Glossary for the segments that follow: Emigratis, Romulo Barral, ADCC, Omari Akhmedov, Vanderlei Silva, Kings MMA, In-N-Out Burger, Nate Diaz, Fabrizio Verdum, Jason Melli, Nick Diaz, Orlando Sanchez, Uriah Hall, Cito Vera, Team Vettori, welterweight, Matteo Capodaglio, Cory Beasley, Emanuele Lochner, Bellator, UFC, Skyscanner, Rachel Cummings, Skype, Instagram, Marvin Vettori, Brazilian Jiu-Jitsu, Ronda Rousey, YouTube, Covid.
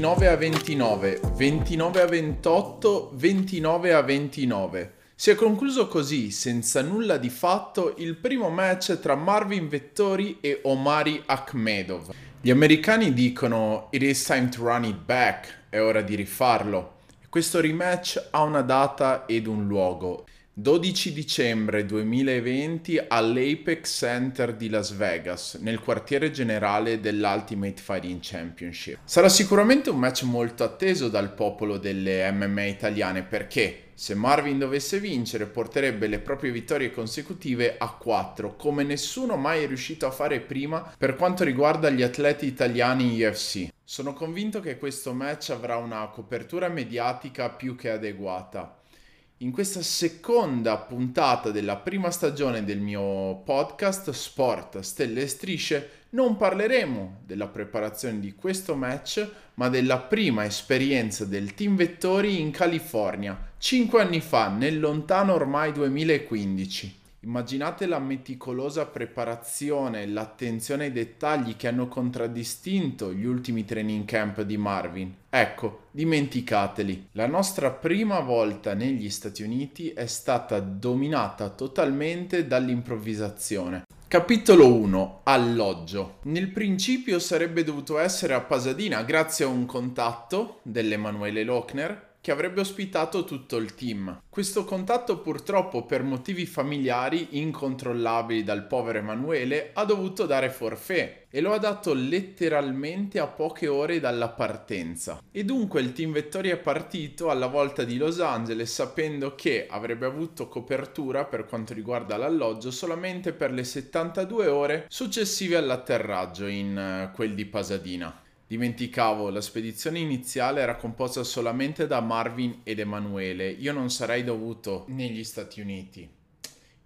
29-29, 29-28, 29-29. Si è concluso così, senza nulla di fatto, il primo match tra Marvin Vettori e Omari Akhmedov. Gli americani dicono "It is time to run it back", è ora di rifarlo. Questo rematch ha una data ed un luogo. 12 dicembre 2020 all'Apex Center di Las Vegas, nel quartiere generale dell'Ultimate Fighting Championship. Sarà sicuramente un match molto atteso dal popolo delle MMA italiane perché, se Marvin dovesse vincere, porterebbe le proprie vittorie consecutive a 4, come nessuno mai è riuscito a fare prima per quanto riguarda gli atleti italiani UFC. Sono convinto che questo match avrà una copertura mediatica più che adeguata. In questa seconda puntata della prima stagione del mio podcast Sport, Stelle e Strisce non parleremo della preparazione di questo match, ma della prima esperienza del Team Vettori in California, 5 anni fa, nel lontano ormai 2015. Immaginate la meticolosa preparazione e l'attenzione ai dettagli che hanno contraddistinto gli ultimi training camp di Marvin. Ecco, dimenticateli. La nostra prima volta negli Stati Uniti è stata dominata totalmente dall'improvvisazione. Capitolo 1. Alloggio. Nel principio sarebbe dovuto essere a Pasadena grazie a un contatto dell'Emanuele Lochner, che avrebbe ospitato tutto il team. Questo contatto purtroppo per motivi familiari incontrollabili dal povero Emanuele ha dovuto dare forfait e lo ha dato letteralmente a poche ore dalla partenza. E dunque il Team Vettori è partito alla volta di Los Angeles sapendo che avrebbe avuto copertura per quanto riguarda l'alloggio solamente per le 72 ore successive all'atterraggio in quel di Pasadena. Dimenticavo, la spedizione iniziale era composta solamente da Marvin ed Emanuele, io non sarei dovuto negli Stati Uniti.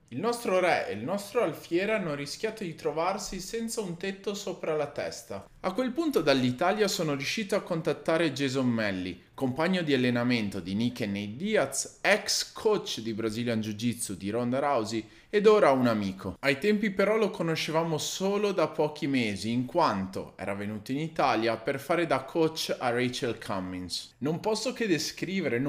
Il nostro re e il nostro alfiere hanno rischiato di trovarsi senza un tetto sopra la testa. A quel punto dall'Italia sono riuscito a contattare Jason Melli, compagno di allenamento di Nick e Nate Diaz, ex coach di Brazilian Jiu-Jitsu di Ronda Rousey ed ora un amico. Ai tempi però lo conoscevamo solo da pochi mesi in quanto era venuto in Italia per fare da coach a Rachel Cummings. Non possiamo che descrivere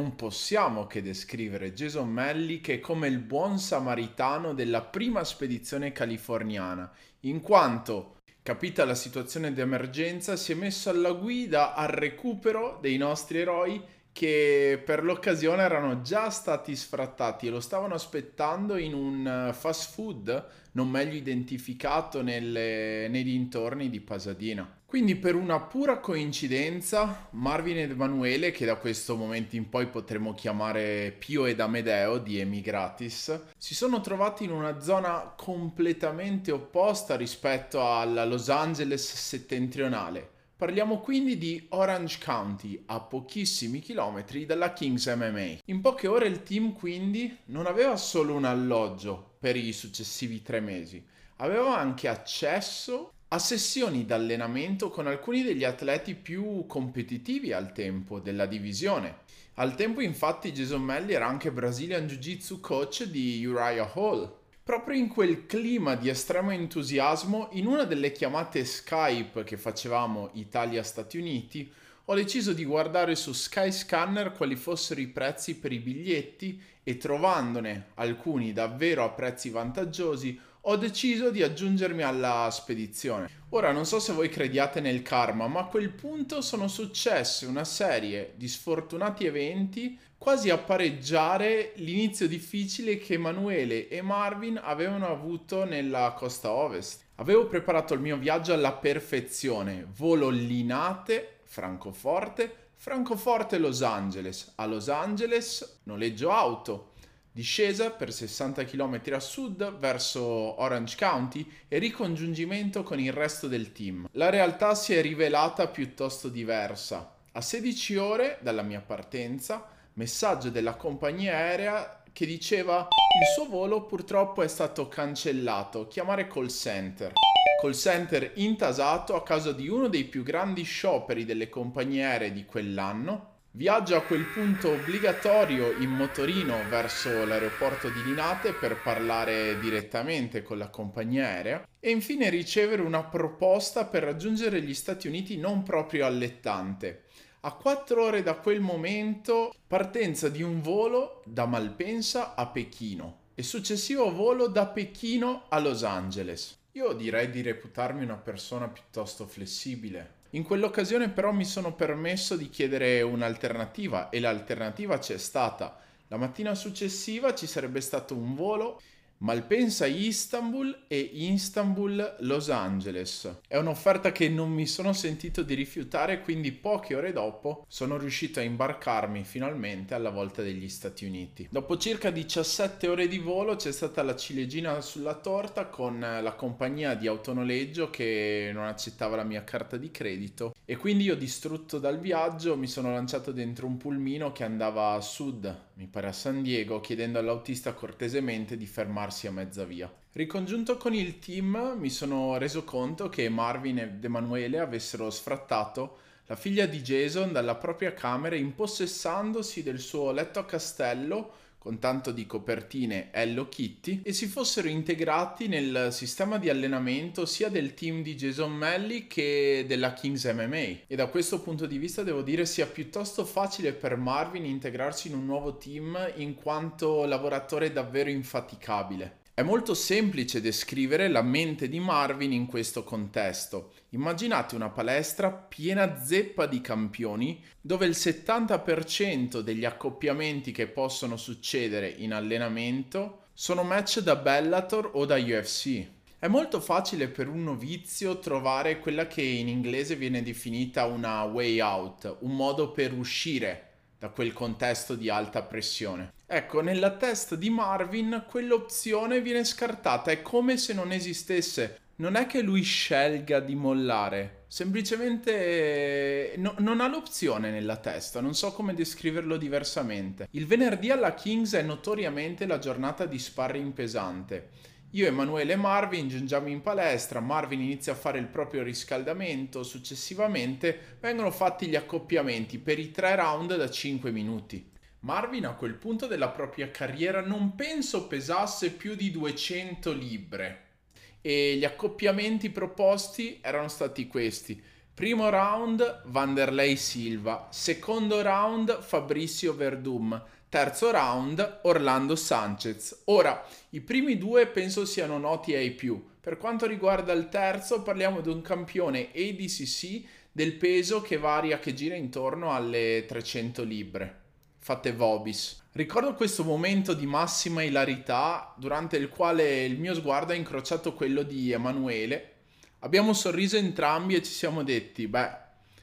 Jason Melli che è come il buon samaritano della prima spedizione californiana, in quanto, capita la situazione di emergenza, si è messo alla guida al recupero dei nostri eroi che per l'occasione erano già stati sfrattati e lo stavano aspettando in un fast food non meglio identificato nei dintorni di Pasadena. Quindi per una pura coincidenza Marvin ed Emanuele, che da questo momento in poi potremo chiamare Pio ed Amedeo di Emigratis, si sono trovati in una zona completamente opposta rispetto alla Los Angeles settentrionale. Parliamo quindi di Orange County, a pochissimi chilometri dalla Kings MMA. In poche ore il team quindi non aveva solo un alloggio per i successivi 3 mesi, aveva anche accesso a sessioni d'allenamento con alcuni degli atleti più competitivi al tempo della divisione. Al tempo infatti Jason Melli era anche Brazilian Jiu-Jitsu coach di Uriah Hall. Proprio in quel clima di estremo entusiasmo, in una delle chiamate Skype che facevamo Italia-Stati Uniti, ho deciso di guardare su Skyscanner quali fossero i prezzi per i biglietti e trovandone alcuni davvero a prezzi vantaggiosi, ho deciso di aggiungermi alla spedizione. Ora non so se voi crediate nel karma, ma a quel punto sono successe una serie di sfortunati eventi quasi a pareggiare l'inizio difficile che Emanuele e Marvin avevano avuto nella costa ovest. Avevo preparato il mio viaggio alla perfezione, volo Linate, Francoforte, Francoforte Los Angeles, a Los Angeles noleggio auto, discesa per 60 km a sud verso Orange County e ricongiungimento con il resto del team. La realtà si è rivelata piuttosto diversa. A 16 ore dalla mia partenza, messaggio della compagnia aerea che diceva "Il suo volo purtroppo è stato cancellato, chiamare call center". Call center intasato a causa di uno dei più grandi scioperi delle compagnie aeree di quell'anno. Viaggio a quel punto obbligatorio in motorino verso l'aeroporto di Linate per parlare direttamente con la compagnia aerea e infine ricevere una proposta per raggiungere gli Stati Uniti non proprio allettante. A 4 ore da quel momento, partenza di un volo da Malpensa a Pechino e successivo volo da Pechino a Los Angeles. Io direi di reputarmi una persona piuttosto flessibile. In quell'occasione però mi sono permesso di chiedere un'alternativa e l'alternativa c'è stata. La mattina successiva ci sarebbe stato un volo Malpensa-Istanbul e Istanbul-Los Angeles. È un'offerta che non mi sono sentito di rifiutare, quindi poche ore dopo sono riuscito a imbarcarmi finalmente alla volta degli Stati Uniti. Dopo circa 17 ore di volo c'è stata la ciliegina sulla torta con la compagnia di autonoleggio che non accettava la mia carta di credito e quindi io, distrutto dal viaggio, mi sono lanciato dentro un pulmino che andava a sud, mi pare a San Diego, chiedendo all'autista cortesemente di fermarsi a mezza via. Ricongiunto con il team mi sono reso conto che Marvin ed Emanuele avessero sfrattato la figlia di Jason dalla propria camera impossessandosi del suo letto a castello con tanto di copertine Hello Kitty e si fossero integrati nel sistema di allenamento sia del team di Jason Melli che della Kings MMA. E da questo punto di vista devo dire sia piuttosto facile per Marvin integrarsi in un nuovo team in quanto lavoratore davvero infaticabile. È molto semplice descrivere la mente di Marvin in questo contesto. Immaginate una palestra piena zeppa di campioni dove il 70% degli accoppiamenti che possono succedere in allenamento sono match da Bellator o da UFC. È molto facile per un novizio trovare quella che in inglese viene definita una way out, un modo per uscire da quel contesto di alta pressione. Ecco, nella testa di Marvin quell'opzione viene scartata, è come se non esistesse. Non è che lui scelga di mollare, semplicemente non ha l'opzione nella testa, non so come descriverlo diversamente. Il venerdì alla Kings è notoriamente la giornata di sparring pesante. Io, Emanuele e Marvin giungiamo in palestra, Marvin inizia a fare il proprio riscaldamento, successivamente vengono fatti gli accoppiamenti per i 3 round da 5 minuti. Marvin a quel punto della propria carriera non penso pesasse più di 200 libbre e gli accoppiamenti proposti erano stati questi. Primo round Vanderlei Silva, secondo round Fabrizio Verdum, terzo round Orlando Sanchez. Ora, i primi due penso siano noti ai più. Per quanto riguarda il terzo parliamo di un campione ADCC del peso che varia, che gira intorno alle 300 libbre. Fate vobis. Ricordo questo momento di massima ilarità durante il quale il mio sguardo ha incrociato quello di Emanuele. Abbiamo sorriso entrambi e ci siamo detti, beh,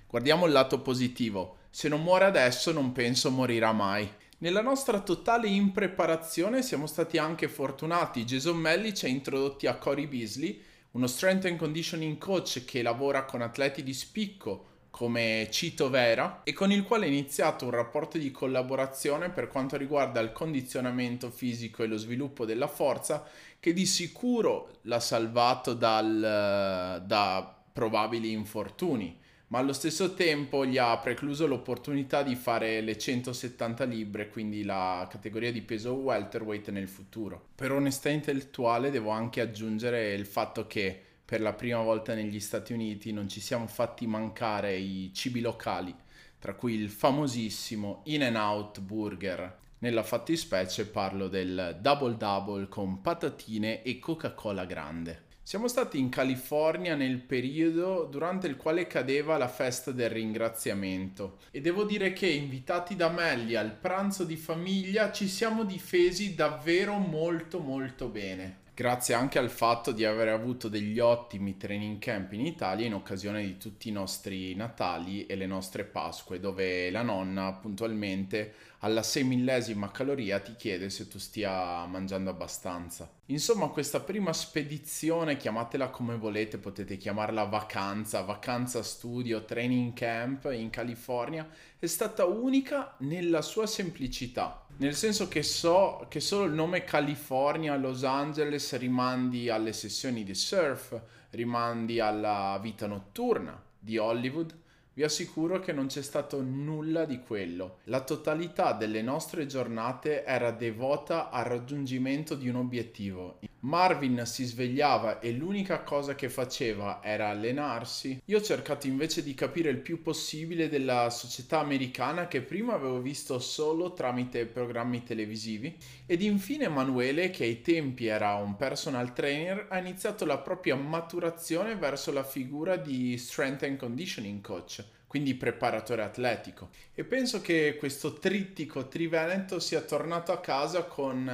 guardiamo il lato positivo, se non muore adesso non penso morirà mai. Nella nostra totale impreparazione siamo stati anche fortunati, Jason Melli ci ha introdotti a Cory Beasley, uno strength and conditioning coach che lavora con atleti di spicco come Cito Vera e con il quale è iniziato un rapporto di collaborazione per quanto riguarda il condizionamento fisico e lo sviluppo della forza, che di sicuro l'ha salvato da probabili infortuni, ma allo stesso tempo gli ha precluso l'opportunità di fare le 170 libbre, quindi la categoria di peso welterweight nel futuro. Per onestà intellettuale devo anche aggiungere il fatto che per la prima volta negli Stati Uniti non ci siamo fatti mancare i cibi locali, tra cui il famosissimo In-N-Out Burger. Nella fattispecie parlo del Double Double con patatine e Coca-Cola grande. Siamo stati in California nel periodo durante il quale cadeva la festa del ringraziamento e devo dire che, invitati da Melli al pranzo di famiglia, ci siamo difesi davvero molto bene. Grazie anche al fatto di aver avuto degli ottimi training camp in Italia in occasione di tutti i nostri Natali e le nostre Pasque, dove la nonna puntualmente alla 6.000ª caloria ti chiede se tu stia mangiando abbastanza. Insomma, questa prima spedizione, chiamatela come volete, potete chiamarla vacanza, vacanza studio, training camp in California, è stata unica nella sua semplicità. Nel senso che so che solo il nome California, Los Angeles, rimandi alle sessioni di surf, rimandi alla vita notturna di Hollywood. Vi assicuro che non c'è stato nulla di quello. La totalità delle nostre giornate era devota al raggiungimento di un obiettivo. Marvin si svegliava e l'unica cosa che faceva era allenarsi. Io ho cercato invece di capire il più possibile della società americana che prima avevo visto solo tramite programmi televisivi. Ed infine Emanuele, che ai tempi era un personal trainer, ha iniziato la propria maturazione verso la figura di strength and conditioning coach, quindi preparatore atletico. E penso che questo trittico triveneto sia tornato a casa con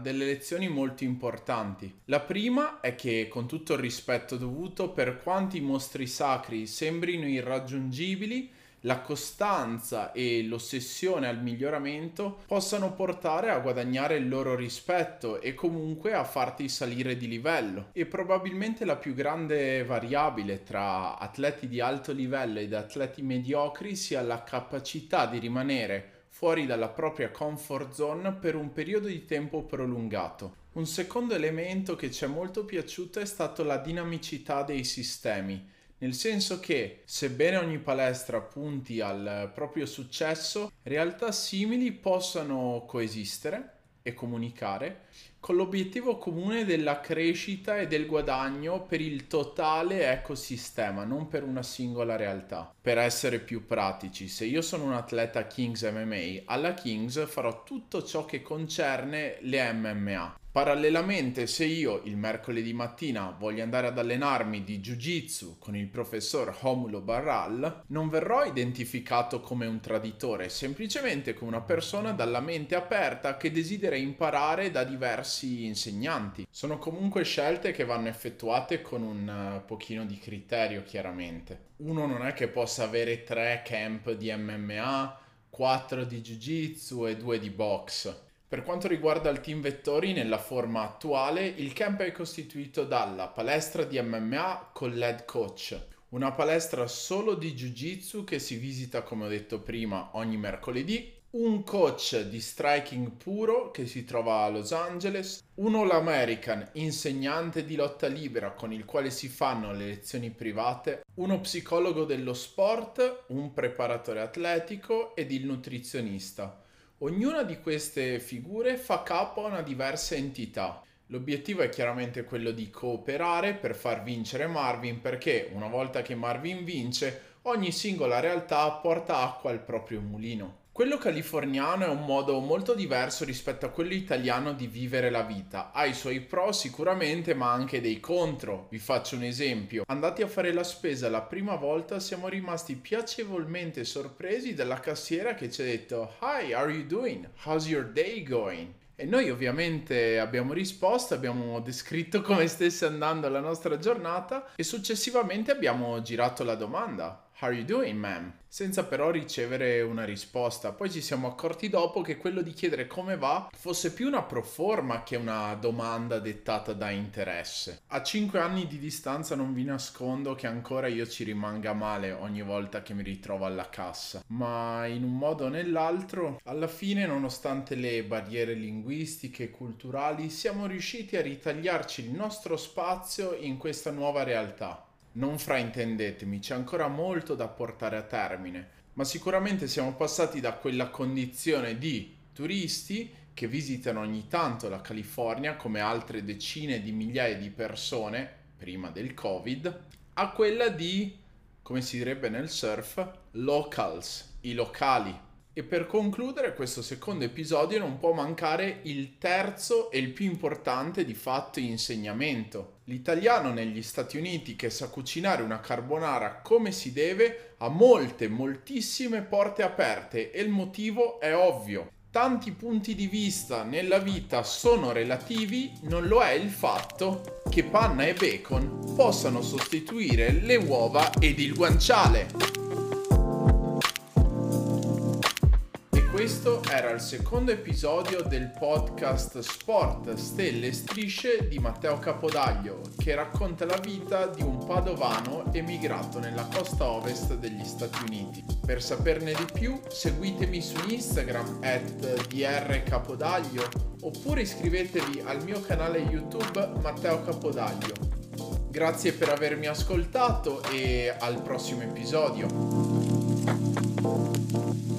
delle lezioni molto importanti. La prima è che, con tutto il rispetto dovuto, per quanti i mostri sacri sembrino irraggiungibili, la costanza e l'ossessione al miglioramento possano portare a guadagnare il loro rispetto e comunque a farti salire di livello. E probabilmente la più grande variabile tra atleti di alto livello ed atleti mediocri sia la capacità di rimanere fuori dalla propria comfort zone per un periodo di tempo prolungato. Un secondo elemento che ci è molto piaciuto è stato la dinamicità dei sistemi. Nel senso che, sebbene ogni palestra punti al proprio successo, realtà simili possano coesistere e comunicare con l'obiettivo comune della crescita e del guadagno per il totale ecosistema, non per una singola realtà. Per essere più pratici, se io sono un atleta Kings MMA, alla Kings farò tutto ciò che concerne le MMA. Parallelamente, se io il mercoledì mattina voglio andare ad allenarmi di Jiu-Jitsu con il professor Romulo Barral, non verrò identificato come un traditore, semplicemente come una persona dalla mente aperta che desidera imparare da diversi insegnanti. Sono comunque scelte che vanno effettuate con un pochino di criterio, chiaramente. Uno non è che possa avere 3 camp di MMA, 4 di Jiu-Jitsu e 2 di box. Per quanto riguarda il Team Vettori, nella forma attuale, il camp è costituito dalla palestra di MMA con l'head coach, una palestra solo di Jiu-Jitsu che si visita, come ho detto prima, ogni mercoledì, un coach di striking puro che si trova a Los Angeles, un all-American insegnante di lotta libera con il quale si fanno le lezioni private, uno psicologo dello sport, un preparatore atletico ed il nutrizionista. Ognuna di queste figure fa capo a una diversa entità. L'obiettivo è chiaramente quello di cooperare per far vincere Marvin, perché una volta che Marvin vince, ogni singola realtà porta acqua al proprio mulino. Quello californiano è un modo molto diverso rispetto a quello italiano di vivere la vita. Ha i suoi pro sicuramente, ma anche dei contro. Vi faccio un esempio. Andati a fare la spesa la prima volta, siamo rimasti piacevolmente sorpresi dalla cassiera che ci ha detto "Hi, how are you doing? How's your day going?" E noi ovviamente abbiamo risposto, abbiamo descritto come stesse andando la nostra giornata e successivamente abbiamo girato la domanda "How are you doing, ma'am?", senza però ricevere una risposta. Poi ci siamo accorti dopo che quello di chiedere come va fosse più una proforma che una domanda dettata da interesse. A 5 anni di distanza non vi nascondo che ancora io ci rimanga male ogni volta che mi ritrovo alla cassa, ma in un modo o nell'altro, alla fine, nonostante le barriere linguistiche e culturali, siamo riusciti a ritagliarci il nostro spazio in questa nuova realtà. Non fraintendetemi, c'è ancora molto da portare a termine, ma sicuramente siamo passati da quella condizione di turisti che visitano ogni tanto la California, come altre decine di migliaia di persone prima del Covid, a quella di, come si direbbe nel surf, locals, i locali. E per concludere questo secondo episodio non può mancare il terzo e il più importante di fatto insegnamento. L'italiano negli Stati Uniti che sa cucinare una carbonara come si deve ha moltissime porte aperte e il motivo è ovvio. Tanti punti di vista nella vita sono relativi, non lo è il fatto che panna e bacon possano sostituire le uova ed il guanciale. Questo era il secondo episodio del podcast Sport, Stelle e Strisce di Matteo Capodaglio, che racconta la vita di un padovano emigrato nella costa ovest degli Stati Uniti. Per saperne di più, seguitemi su Instagram @drcapodaglio oppure iscrivetevi al mio canale YouTube Matteo Capodaglio. Grazie per avermi ascoltato e al prossimo episodio.